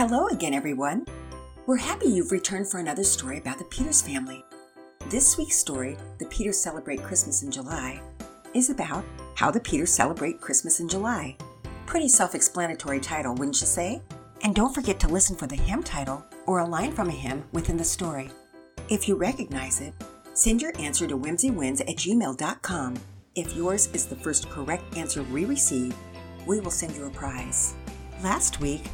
Hello again, everyone. We're happy you've returned for another story about the Peters family. This week's story, The Peters Celebrate Christmas in July, is about how the Peters celebrate Christmas in July. Pretty self-explanatory title, wouldn't you say? And don't forget to listen for the hymn title or a line from a hymn within the story. If you recognize it, send your answer to whimsywins@gmail.com. If yours is the first correct answer we receive, we will send you a prize. Last week,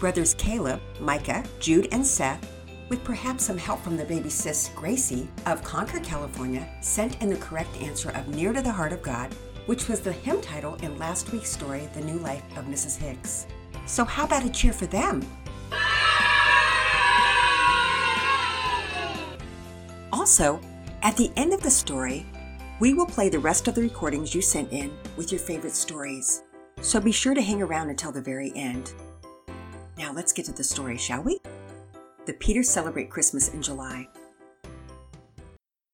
brothers Caleb, Micah, Jude, and Seth, with perhaps some help from the baby sis Gracie of Conquer, California, sent in the correct answer of Near to the Heart of God, which was the hymn title in last week's story, The New Life of Mrs. Hicks. So how about a cheer for them? Also, at the end of the story, we will play the rest of the recordings you sent in with your favorite stories. So be sure to hang around until the very end. Now let's get to the story, shall we? The Peters Celebrate Christmas in July.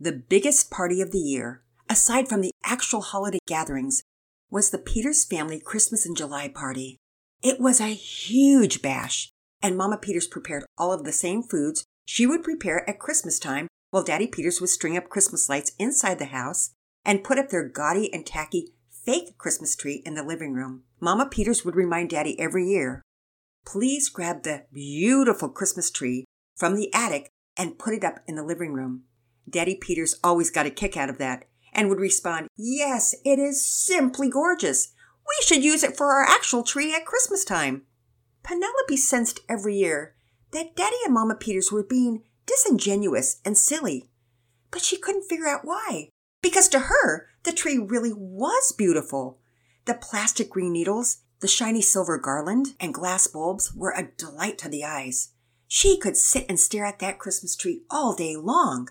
The biggest party of the year, aside from the actual holiday gatherings, was the Peters family Christmas in July party. It was a huge bash, and Mama Peters prepared all of the same foods she would prepare at Christmas time, while Daddy Peters would string up Christmas lights inside the house and put up their gaudy and tacky fake Christmas tree in the living room. Mama Peters would remind Daddy every year, "Please grab the beautiful Christmas tree from the attic and put it up in the living room." Daddy Peters always got a kick out of that and would respond, "Yes, it is simply gorgeous. We should use it for our actual tree at Christmas time." Penelope sensed every year that Daddy and Mama Peters were being disingenuous and silly, but she couldn't figure out why. Because to her, the tree really was beautiful. The plastic green needles, the shiny silver garland, and glass bulbs were a delight to the eyes. She could sit and stare at that Christmas tree all day long.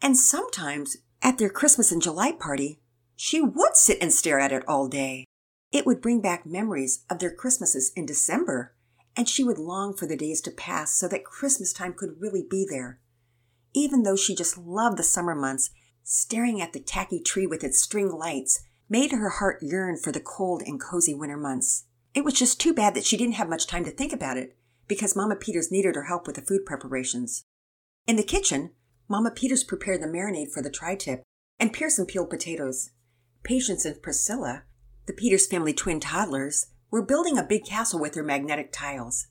And sometimes, at their Christmas in July party, she would sit and stare at it all day. It would bring back memories of their Christmases in December, and she would long for the days to pass so that Christmas time could really be there. Even though she just loved the summer months, staring at the tacky tree with its string lights made her heart yearn for the cold and cozy winter months. It was just too bad that she didn't have much time to think about it, because Mama Peters needed her help with the food preparations. In the kitchen, Mama Peters prepared the marinade for the tri-tip and Pearson peeled potatoes. Patience and Priscilla, the Peters family twin toddlers, were building a big castle with their magnetic tiles.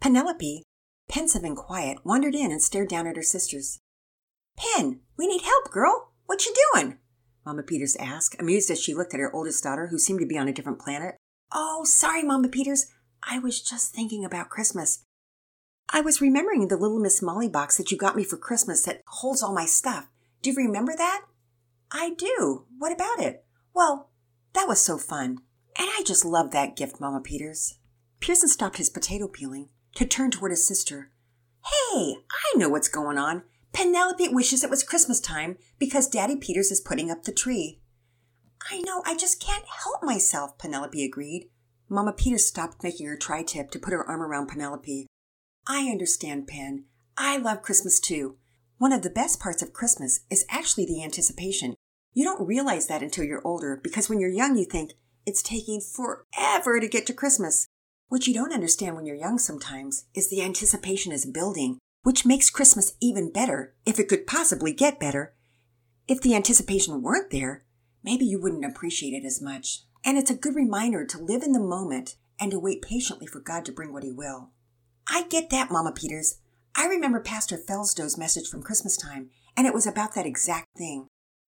Penelope, pensive and quiet, wandered in and stared down at her sisters. "Pen, we need help, girl. What you doing?" Mama Peters asked, amused as she looked at her oldest daughter, who seemed to be on a different planet. "Oh, sorry, Mama Peters. I was just thinking about Christmas. I was remembering the Little Miss Molly box that you got me for Christmas that holds all my stuff. Do you remember that?" "I do. What about it?" "Well, that was so fun. And I just love that gift, Mama Peters." Pearson stopped his potato peeling to turn toward his sister. "Hey, I know what's going on. Penelope wishes it was Christmas time because Daddy Peters is putting up the tree." "I know, I just can't help myself," Penelope agreed. Mama Peters stopped making her tri-tip to put her arm around Penelope. "I understand, Pen. I love Christmas too. One of the best parts of Christmas is actually the anticipation. You don't realize that until you're older, because when you're young you think, it's taking forever to get to Christmas. What you don't understand when you're young sometimes is the anticipation is building, which makes Christmas even better, if it could possibly get better. If the anticipation weren't there, maybe you wouldn't appreciate it as much. And it's a good reminder to live in the moment and to wait patiently for God to bring what He will." "I get that, Mama Peters. I remember Pastor Felsdoe's message from Christmas time, and it was about that exact thing."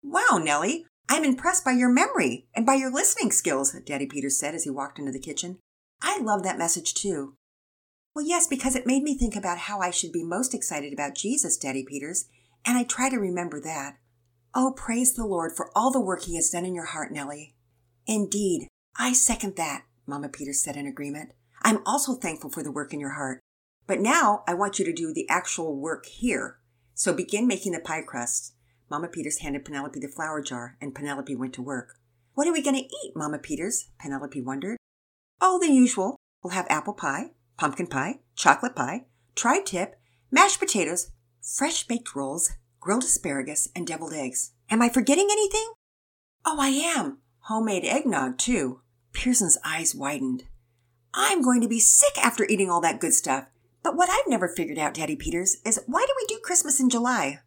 "Wow, Nellie! I'm impressed by your memory and by your listening skills," Daddy Peters said as he walked into the kitchen. "I love that message too." "Well, yes, because it made me think about how I should be most excited about Jesus, Daddy Peters, and I try to remember that." "Oh, praise the Lord for all the work He has done in your heart, Nellie." "Indeed, I second that," Mama Peters said in agreement. "I'm also thankful for the work in your heart. But now I want you to do the actual work here. So begin making the pie crust." Mama Peters handed Penelope the flour jar, and Penelope went to work. "What are we going to eat, Mama Peters?" Penelope wondered. "Oh, the usual. We'll have apple pie, pumpkin pie, chocolate pie, tri-tip, mashed potatoes, fresh baked rolls, grilled asparagus, and deviled eggs. Am I forgetting anything?" "Oh, I am. Homemade eggnog, too." Pearson's eyes widened. I'm going to be sick after eating all that good stuff. But what I've never figured out, Daddy Peters, is why do we do Christmas in July?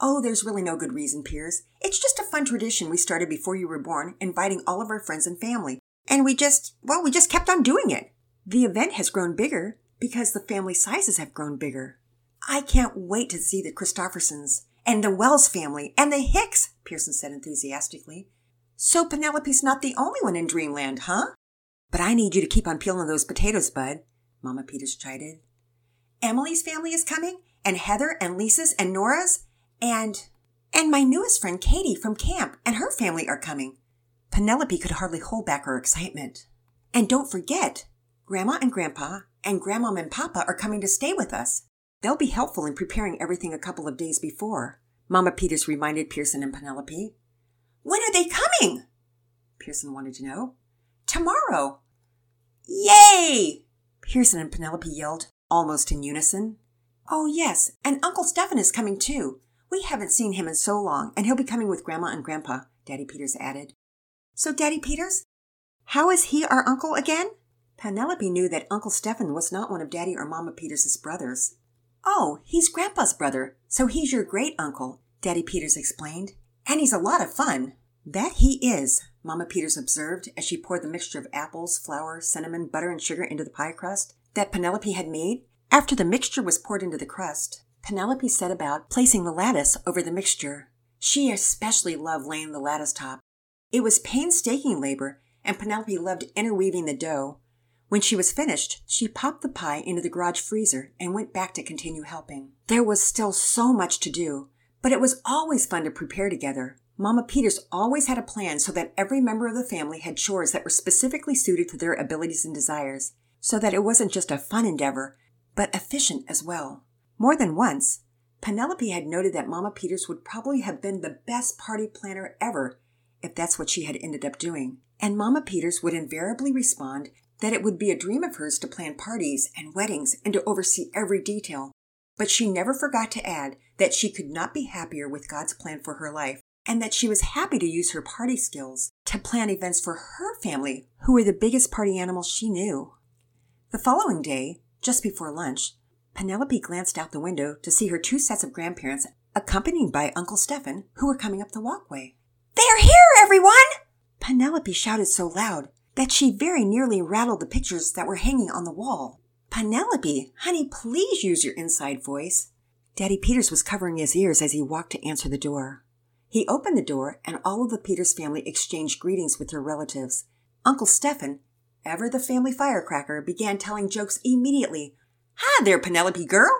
Oh, there's really no good reason, Piers. It's just a fun tradition we started before you were born, inviting all of our friends and family. And we just kept on doing it. The event has grown bigger because the family sizes have grown bigger. I can't wait to see the Christophersons and the Wells family and the Hicks, Pearson said enthusiastically. So Penelope's not the only one in Dreamland, huh? But I need you to keep on peeling those potatoes, Bud, Mama Peters chided. Emily's family is coming, and Heather and Lisa's and Nora's, and my newest friend Katie from camp and her family are coming. Penelope could hardly hold back her excitement. And don't forget, Grandma and Grandpa and Grandmom and Papa are coming to stay with us. They'll be helpful in preparing everything a couple of days before, Mama Peters reminded Pearson and Penelope. When are they coming? Pearson wanted to know. Tomorrow. Yay! Pearson and Penelope yelled, almost in unison. Oh yes, and Uncle Stephen is coming too. We haven't seen him in so long, and he'll be coming with Grandma and Grandpa, Daddy Peters added. So, Daddy Peters, how is he our uncle again? Penelope knew that Uncle Stephen was not one of Daddy or Mama Peters' brothers. Oh, he's Grandpa's brother, so he's your great-uncle, Daddy Peters explained. And he's a lot of fun. That he is, Mama Peters observed as she poured the mixture of apples, flour, cinnamon, butter, and sugar into the pie crust that Penelope had made. After the mixture was poured into the crust, Penelope set about placing the lattice over the mixture. She especially loved laying the lattice top. It was painstaking labor, and Penelope loved interweaving the dough. When she was finished, she popped the pie into the garage freezer and went back to continue helping. There was still so much to do, but it was always fun to prepare together. Mama Peters always had a plan so that every member of the family had chores that were specifically suited to their abilities and desires, so that it wasn't just a fun endeavor, but efficient as well. More than once, Penelope had noted that Mama Peters would probably have been the best party planner ever if that's what she had ended up doing. And Mama Peters would invariably respond that it would be a dream of hers to plan parties and weddings and to oversee every detail. But she never forgot to add that she could not be happier with God's plan for her life, and that she was happy to use her party skills to plan events for her family, who were the biggest party animals she knew. The following day, just before lunch, Penelope glanced out the window to see her two sets of grandparents accompanied by Uncle Stephen, who were coming up the walkway. They're here, everyone! Penelope shouted so loud that she very nearly rattled the pictures that were hanging on the wall. Penelope, honey, please use your inside voice. Daddy Peters was covering his ears as he walked to answer the door. He opened the door, and all of the Peters family exchanged greetings with their relatives. Uncle Stephen, ever the family firecracker, began telling jokes immediately. Hi there, Penelope girl,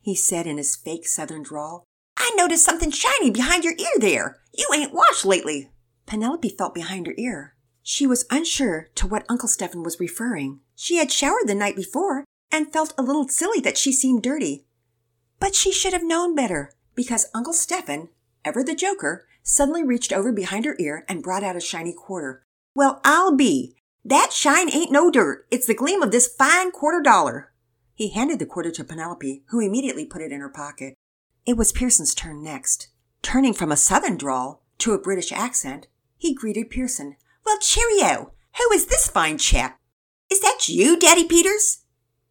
he said in his fake southern drawl. I noticed something shiny behind your ear there. You ain't washed lately. Penelope felt behind her ear. She was unsure to what Uncle Stephen was referring. She had showered the night before and felt a little silly that she seemed dirty. But she should have known better, because Uncle Stephen, ever the joker, suddenly reached over behind her ear and brought out a shiny quarter. Well, I'll be. That shine ain't no dirt. It's the gleam of this fine $quarter. He handed the quarter to Penelope, who immediately put it in her pocket. It was Pearson's turn next. Turning from a southern drawl to a British accent, he greeted Pearson. Well, cheerio! Who is this fine chap? Is that you, Daddy Peters?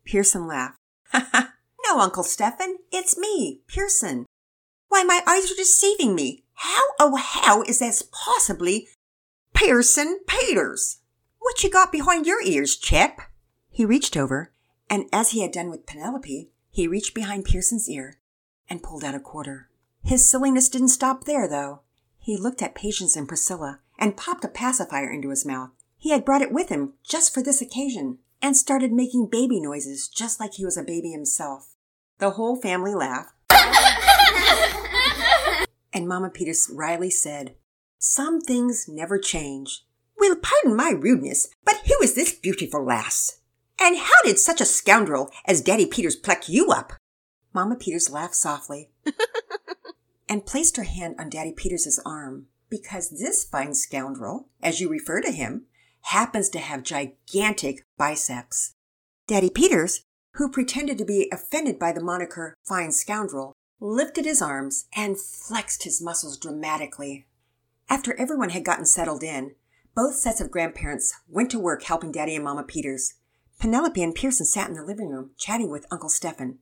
Pearson laughed. Ha ha! No, Uncle Stephen, it's me, Pearson. Why, my eyes are deceiving me. How, oh how, is this possibly Pearson Peters? What you got behind your ears, chap? He reached over, and as he had done with Penelope, he reached behind Pearson's ear and pulled out a quarter. His silliness didn't stop there, though. He looked at Patience and Priscilla and popped a pacifier into his mouth. He had brought it with him just for this occasion and started making baby noises just like he was a baby himself. The whole family laughed. And Mama Peters wryly said, Some things never change. Well, pardon my rudeness, but who is this beautiful lass? And how did such a scoundrel as Daddy Peters pluck you up? Mama Peters laughed softly and placed her hand on Daddy Peters' arm, because this fine scoundrel, as you refer to him, happens to have gigantic biceps. Daddy Peters, who pretended to be offended by the moniker fine scoundrel, lifted his arms and flexed his muscles dramatically. After everyone had gotten settled in, both sets of grandparents went to work helping Daddy and Mama Peters. Penelope and Pearson sat in the living room, chatting with Uncle Stephen.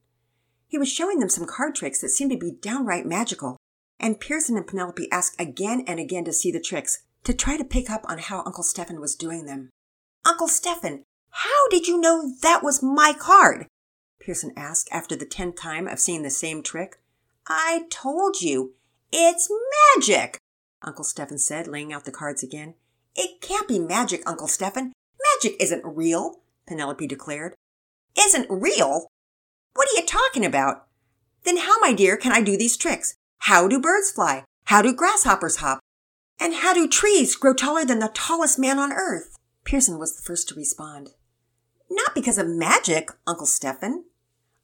He was showing them some card tricks that seemed to be downright magical, and Pearson and Penelope asked again and again to see the tricks, to try to pick up on how Uncle Stephen was doing them. "Uncle Stephen, how did you know that was my card?" Pearson asked after the 10th time of seeing the same trick. "I told you, it's magic," Uncle Stephen said, laying out the cards again. "It can't be magic, Uncle Stephen. Magic isn't real," Penelope declared. "Isn't real? What are you talking about? Then how, my dear, can I do these tricks? How do birds fly? How do grasshoppers hop? And how do trees grow taller than the tallest man on earth?" Pearson was the first to respond. "Not because of magic, Uncle Stephen."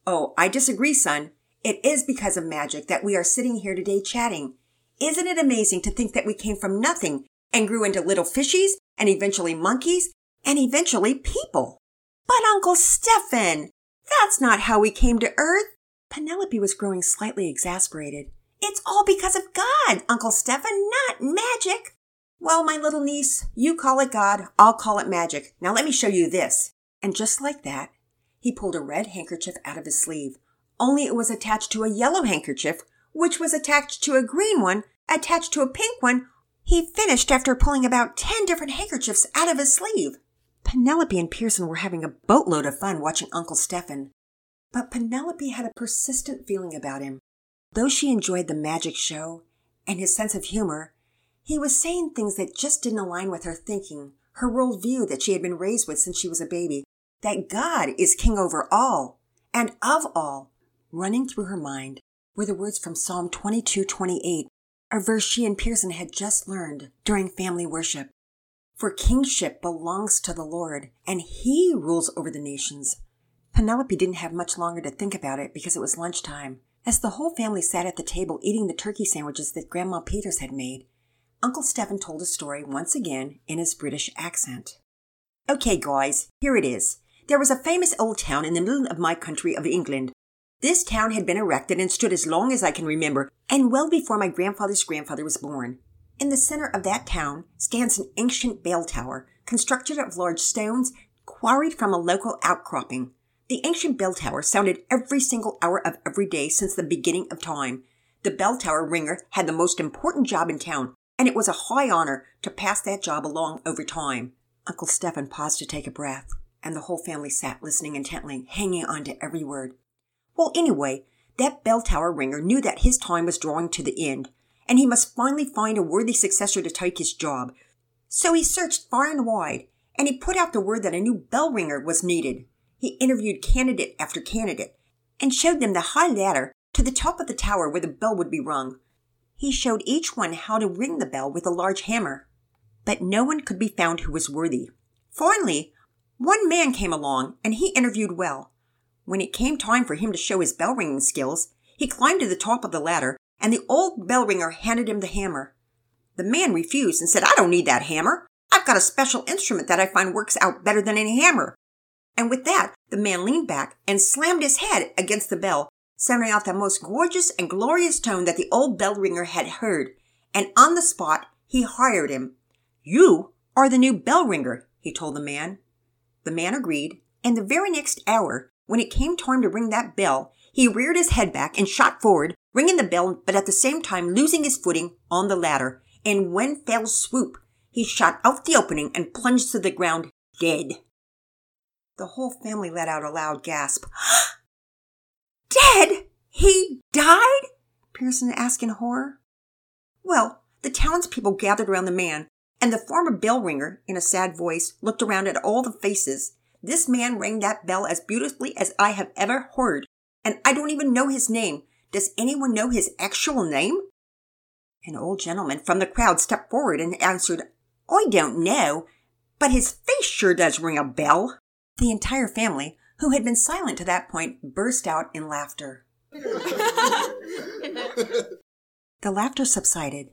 "Oh, I disagree, son. It is because of magic that we are sitting here today chatting. Isn't it amazing to think that we came from nothing and grew into little fishies and eventually monkeys and eventually people?" "But Uncle Stephen, that's not how we came to Earth." Penelope was growing slightly exasperated. "It's all because of God, Uncle Stephen, not magic." "Well, my little niece, you call it God, I'll call it magic. Now let me show you this." And just like that, he pulled a red handkerchief out of his sleeve, only it was attached to a yellow handkerchief, which was attached to a green one, attached to a pink one. He finished after pulling about 10 different handkerchiefs out of his sleeve. Penelope and Pearson were having a boatload of fun watching Uncle Stephen, but Penelope had a persistent feeling about him. Though she enjoyed the magic show and his sense of humor, he was saying things that just didn't align with her thinking, her world view that she had been raised with since she was a baby, that God is king over all and of all. Running through her mind were the words from Psalm 22:28, a verse she and Pearson had just learned during family worship. "For kingship belongs to the Lord, and he rules over the nations." Penelope didn't have much longer to think about it because it was lunchtime. As the whole family sat at the table eating the turkey sandwiches that Grandma Peters had made, Uncle Stephen told his story once again in his British accent. "Okay, guys, here it is. There was a famous old town in the middle of my country of England. This town had been erected and stood as long as I can remember, and well before my grandfather's grandfather was born. In the center of that town stands an ancient bell tower, constructed of large stones quarried from a local outcropping. The ancient bell tower sounded every single hour of every day since the beginning of time. The bell tower ringer had the most important job in town, and it was a high honor to pass that job along over time." Uncle Stephen paused to take a breath, and the whole family sat listening intently, hanging on to every word. "Well, anyway, that bell tower ringer knew that his time was drawing to the end, and he must finally find a worthy successor to take his job. So he searched far and wide, and he put out the word that a new bell ringer was needed. He interviewed candidate after candidate, and showed them the high ladder to the top of the tower where the bell would be rung. He showed each one how to ring the bell with a large hammer. But no one could be found who was worthy. Finally, one man came along, and he interviewed well. When it came time for him to show his bell-ringing skills, he climbed to the top of the ladder, and the old bell ringer handed him the hammer. The man refused and said, 'I don't need that hammer. I've got a special instrument that I find works out better than any hammer.' And with that, the man leaned back and slammed his head against the bell, sounding out the most gorgeous and glorious tone that the old bell ringer had heard. And on the spot, he hired him. 'You are the new bell ringer,' he told the man. The man agreed, and the very next hour, when it came time to ring that bell, he reared his head back and shot forward, ringing the bell, but at the same time losing his footing on the ladder. In one fell swoop, he shot out the opening and plunged to the ground, dead." The whole family let out a loud gasp. "Dead? He died?" Pearson asked in horror. "Well, the townspeople gathered around the man, and the former bell ringer, in a sad voice, looked around at all the faces. 'This man rang that bell as beautifully as I have ever heard, and I don't even know his name. Does anyone know his actual name?' An old gentleman from the crowd stepped forward and answered, 'I don't know, but his face sure does ring a bell.'" The entire family, who had been silent to that point, burst out in laughter. The laughter subsided,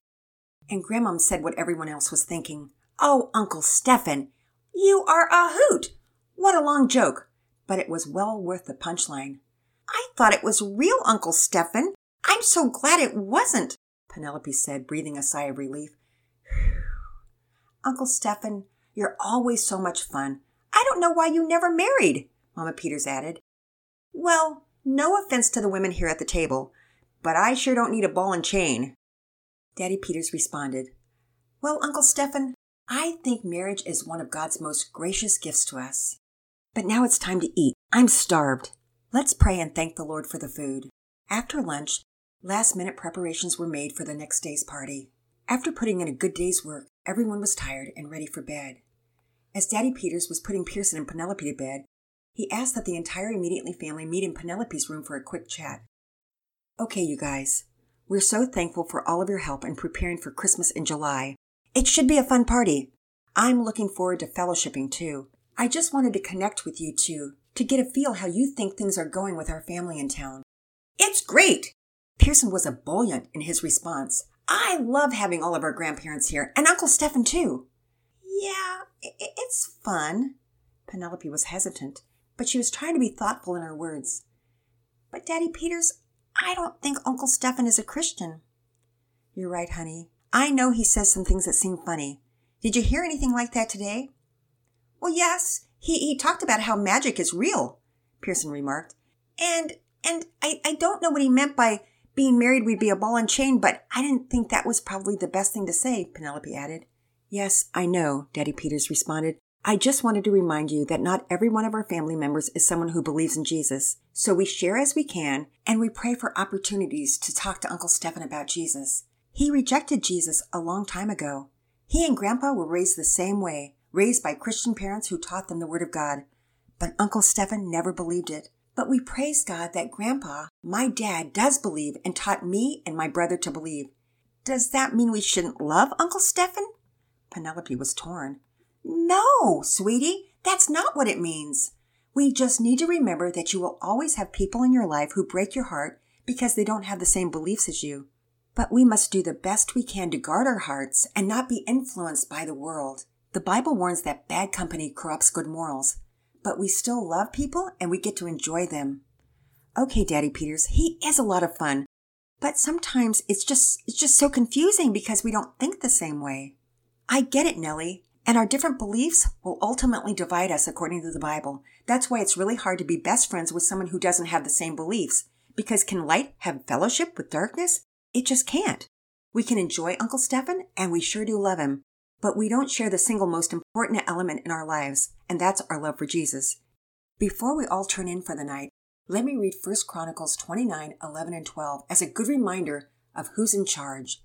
and Grandmom said what everyone else was thinking. "Oh, Uncle Stephen, you are a hoot! What a long joke!" But it was well worth the punchline. "I thought it was real, Uncle Stephen. I'm so glad it wasn't," Penelope said, breathing a sigh of relief. "Uncle Stephen, you're always so much fun. I don't know why you never married, Mama Peters added. Well, no offense to the women here at the table, but I sure don't need a ball and chain. Daddy Peters responded, Well, Uncle Stephen, I think marriage is one of God's most gracious gifts to us. But now it's time to eat. I'm starved. Let's pray and thank the Lord for the food. After lunch, last-minute preparations were made for the next day's party. After putting in a good day's work, everyone was tired and ready for bed. As Daddy Peters was putting Pearson and Penelope to bed, he asked that the entire immediately family meet in Penelope's room for a quick chat. Okay, you guys. We're so thankful for all of your help in preparing for Christmas in July. It should be a fun party. I'm looking forward to fellowshipping, too. I just wanted to connect with you two to get a feel how you think things are going with our family in town. It's great! Pearson was ebullient in his response. I love having all of our grandparents here, and Uncle Stephen, too. Yeah, it's fun. Penelope was hesitant, but she was trying to be thoughtful in her words. But Daddy Peters, I don't think Uncle Stephen is a Christian. You're right, honey. I know he says some things that seem funny. Did you hear anything like that today? Well, yes. He talked about how magic is real, Pearson remarked. And I don't know what he meant by being married we'd be a ball and chain, but I didn't think that was probably the best thing to say, Penelope added. Yes, I know, Daddy Peters responded. I just wanted to remind you that not every one of our family members is someone who believes in Jesus, so we share as we can, and we pray for opportunities to talk to Uncle Stephen about Jesus. He rejected Jesus a long time ago. He and Grandpa were raised the same way, raised by Christian parents who taught them the Word of God, but Uncle Stephen never believed it. But we praise God that Grandpa, my dad, does believe and taught me and my brother to believe. Does that mean we shouldn't love Uncle Stephen? Penelope was torn. No, sweetie, that's not what it means. We just need to remember that you will always have people in your life who break your heart because they don't have the same beliefs as you. But we must do the best we can to guard our hearts and not be influenced by the world. The Bible warns that bad company corrupts good morals, but we still love people and we get to enjoy them. Okay, Daddy Peters, he is a lot of fun, but sometimes it's just so confusing because we don't think the same way. I get it, Nellie. And our different beliefs will ultimately divide us according to the Bible. That's why it's really hard to be best friends with someone who doesn't have the same beliefs. Because can light have fellowship with darkness? It just can't. We can enjoy Uncle Stephen, and we sure do love him. But we don't share the single most important element in our lives, and that's our love for Jesus. Before we all turn in for the night, let me read 1 Chronicles 29, 11, and 12 as a good reminder of who's in charge.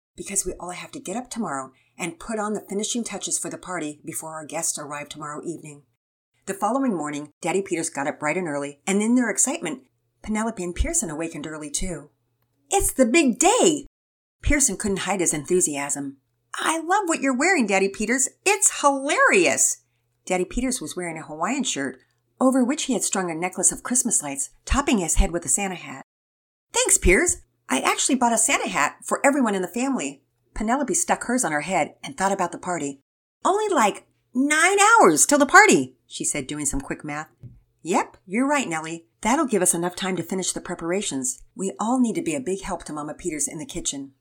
because we all have to get up tomorrow and put on the finishing touches for the party before our guests arrive tomorrow evening. The following morning, Daddy Peters got up bright and early, and in their excitement, Penelope and Pearson awakened early, too. It's the big day! Pearson couldn't hide his enthusiasm. I love what you're wearing, Daddy Peters. It's hilarious! Daddy Peters was wearing a Hawaiian shirt, over which he had strung a necklace of Christmas lights, topping his head with a Santa hat. Thanks, Piers! I actually bought a Santa hat for everyone in the family. Penelope stuck hers on her head and thought about the party. Only 9 hours till the party, she said, doing some quick math. Yep, you're right, Nellie. That'll give us enough time to finish the preparations. We all need to be a big help to Mama Peters in the kitchen.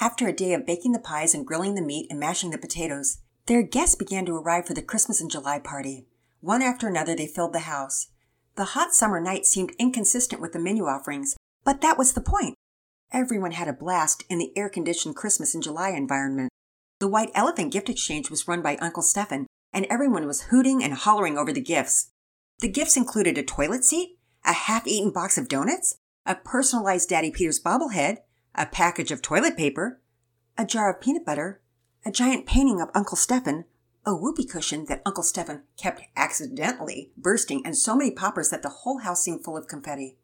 After a day of baking the pies and grilling the meat and mashing the potatoes, their guests began to arrive for the Christmas in July party. One after another, they filled the house. The hot summer night seemed inconsistent with the menu offerings, but that was the point. Everyone had a blast in the air-conditioned Christmas in July environment. The White Elephant gift exchange was run by Uncle Stephen, and everyone was hooting and hollering over the gifts. The gifts included a toilet seat, a half-eaten box of donuts, a personalized Daddy Peter's bobblehead, a package of toilet paper, a jar of peanut butter, a giant painting of Uncle Stephen, a whoopee cushion that Uncle Stephen kept accidentally bursting, and so many poppers that the whole house seemed full of confetti.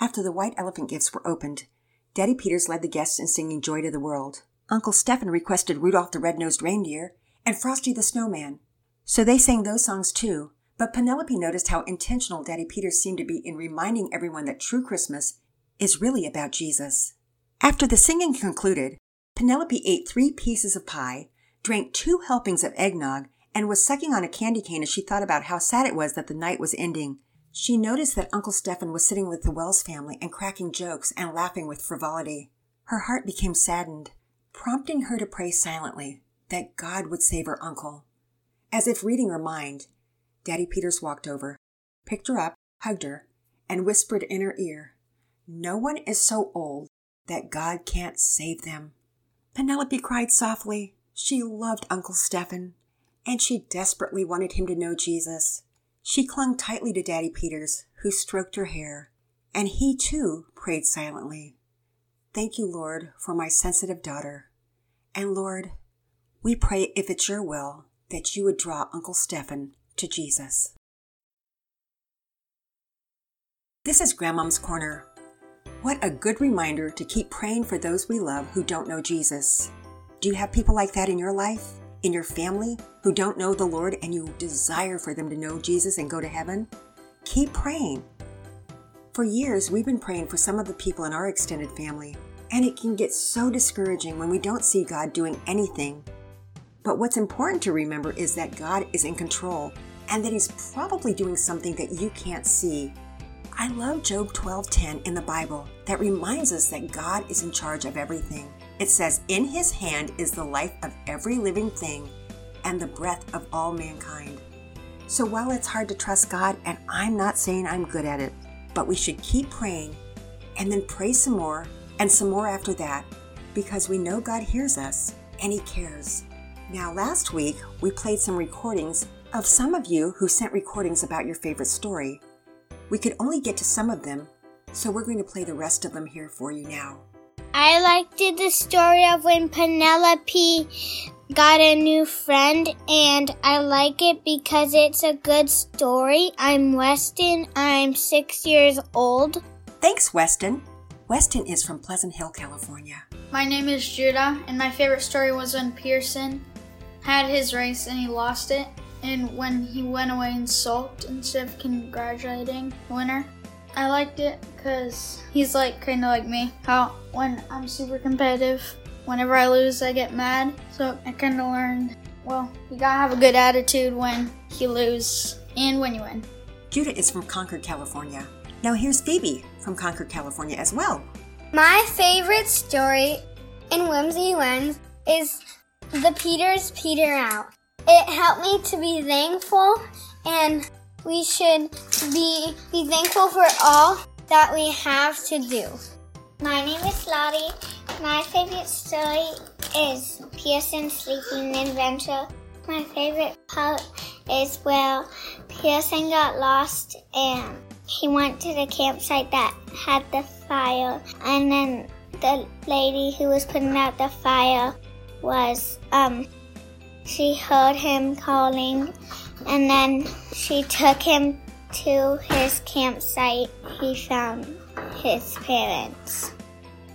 After the White Elephant gifts were opened, Daddy Peters led the guests in singing Joy to the World. Uncle Stephen requested Rudolph the Red-Nosed Reindeer and Frosty the Snowman. So they sang those songs too, But Penelope noticed how intentional Daddy Peter seemed to be in reminding everyone that true Christmas is really about Jesus. After the singing concluded, Penelope ate 3 pieces of pie, drank 2 helpings of eggnog, and was sucking on a candy cane as she thought about how sad it was that the night was ending. She noticed that Uncle Stephen was sitting with the Wells family and cracking jokes and laughing with frivolity. Her heart became saddened, prompting her to pray silently that God would save her uncle. As if reading her mind, Daddy Peters walked over, picked her up, hugged her, and whispered in her ear, "No one is so old that God can't save them." Penelope cried softly. She loved Uncle Stephen, and she desperately wanted him to know Jesus. She clung tightly to Daddy Peters, who stroked her hair, and he, too, prayed silently. "Thank you, Lord, for my sensitive daughter. And Lord, we pray, if it's your will, that you would draw Uncle Stephen to Jesus." This is Grandmom's Corner. What a good reminder to keep praying for those we love who don't know Jesus. Do you have people like that in your life? In your family who don't know the Lord, and you desire for them to know Jesus and go to heaven? Keep praying. For years, we've been praying for some of the people in our extended family, and it can get so discouraging when we don't see God doing anything. But what's important to remember is that God is in control and that He's probably doing something that you can't see. I love Job 12:10 in the Bible that reminds us that God is in charge of everything. It says, "In his hand is the life of every living thing and the breath of all mankind." So while it's hard to trust God, and I'm not saying I'm good at it, but we should keep praying and then pray some more and some more after that, because we know God hears us and He cares. Now, last week, we played some recordings of some of you who sent recordings about your favorite story. We could only get to some of them, so we're going to play the rest of them here for you now. I liked the story of when Penelope got a new friend, and I like it because it's a good story. I'm Weston. I'm 6 years old. Thanks, Weston. Weston is from Pleasant Hill, California. My name is Judah, and my favorite story was when Pearson had his race and he lost it, and when he went away and sulked instead of congratulating the winner. I liked it because he's kind of like me, how when I'm super competitive, whenever I lose, I get mad. So I kind of learned, you gotta have a good attitude when you lose and when you win. Judah is from Concord, California. Now here's Phoebe from Conquer, California as well. My favorite story in Whimsy Wins is the Peters Peter Out. It helped me to be thankful, and we should be thankful for all that we have to do. My name is Lottie. My favorite story is Pearson's Sleeping Adventure. My favorite part is where Pearson got lost and he went to the campsite that had the fire. And then the lady who was putting out the fire was, she heard him calling, and then she took him to his campsite. He found his parents.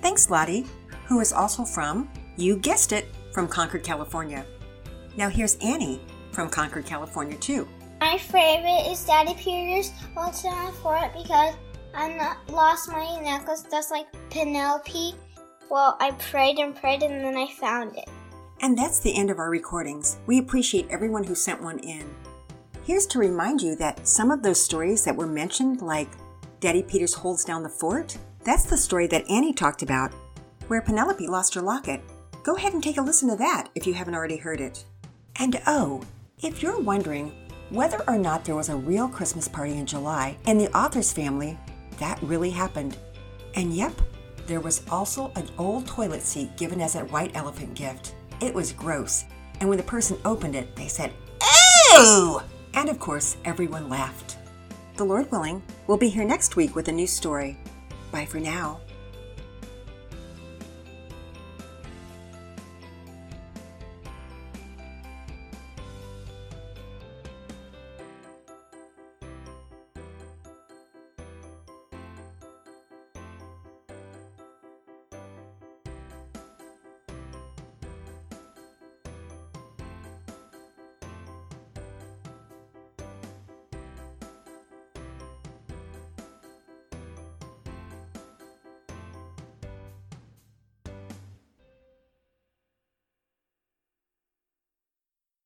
Thanks, Lottie, who is also from, you guessed it, from Concord, California. Now here's Annie from Concord, California, too. My favorite is Daddy Peter's Once and I For It, because I lost my necklace just like Penelope. I prayed and then I found it. And that's the end of our recordings. We appreciate everyone who sent one in. Here's to remind you that some of those stories that were mentioned, like Daddy Peters Holds Down the Fort, that's the story that Annie talked about, where Penelope lost her locket. Go ahead and take a listen to that if you haven't already heard it. And if you're wondering whether or not there was a real Christmas party in July in the author's family, that really happened. And yep, there was also an old toilet seat given as a white elephant gift. It was gross, and when the person opened it, they said, "Ew!" And of course, everyone laughed. The Lord willing, we'll be here next week with a new story. Bye for now.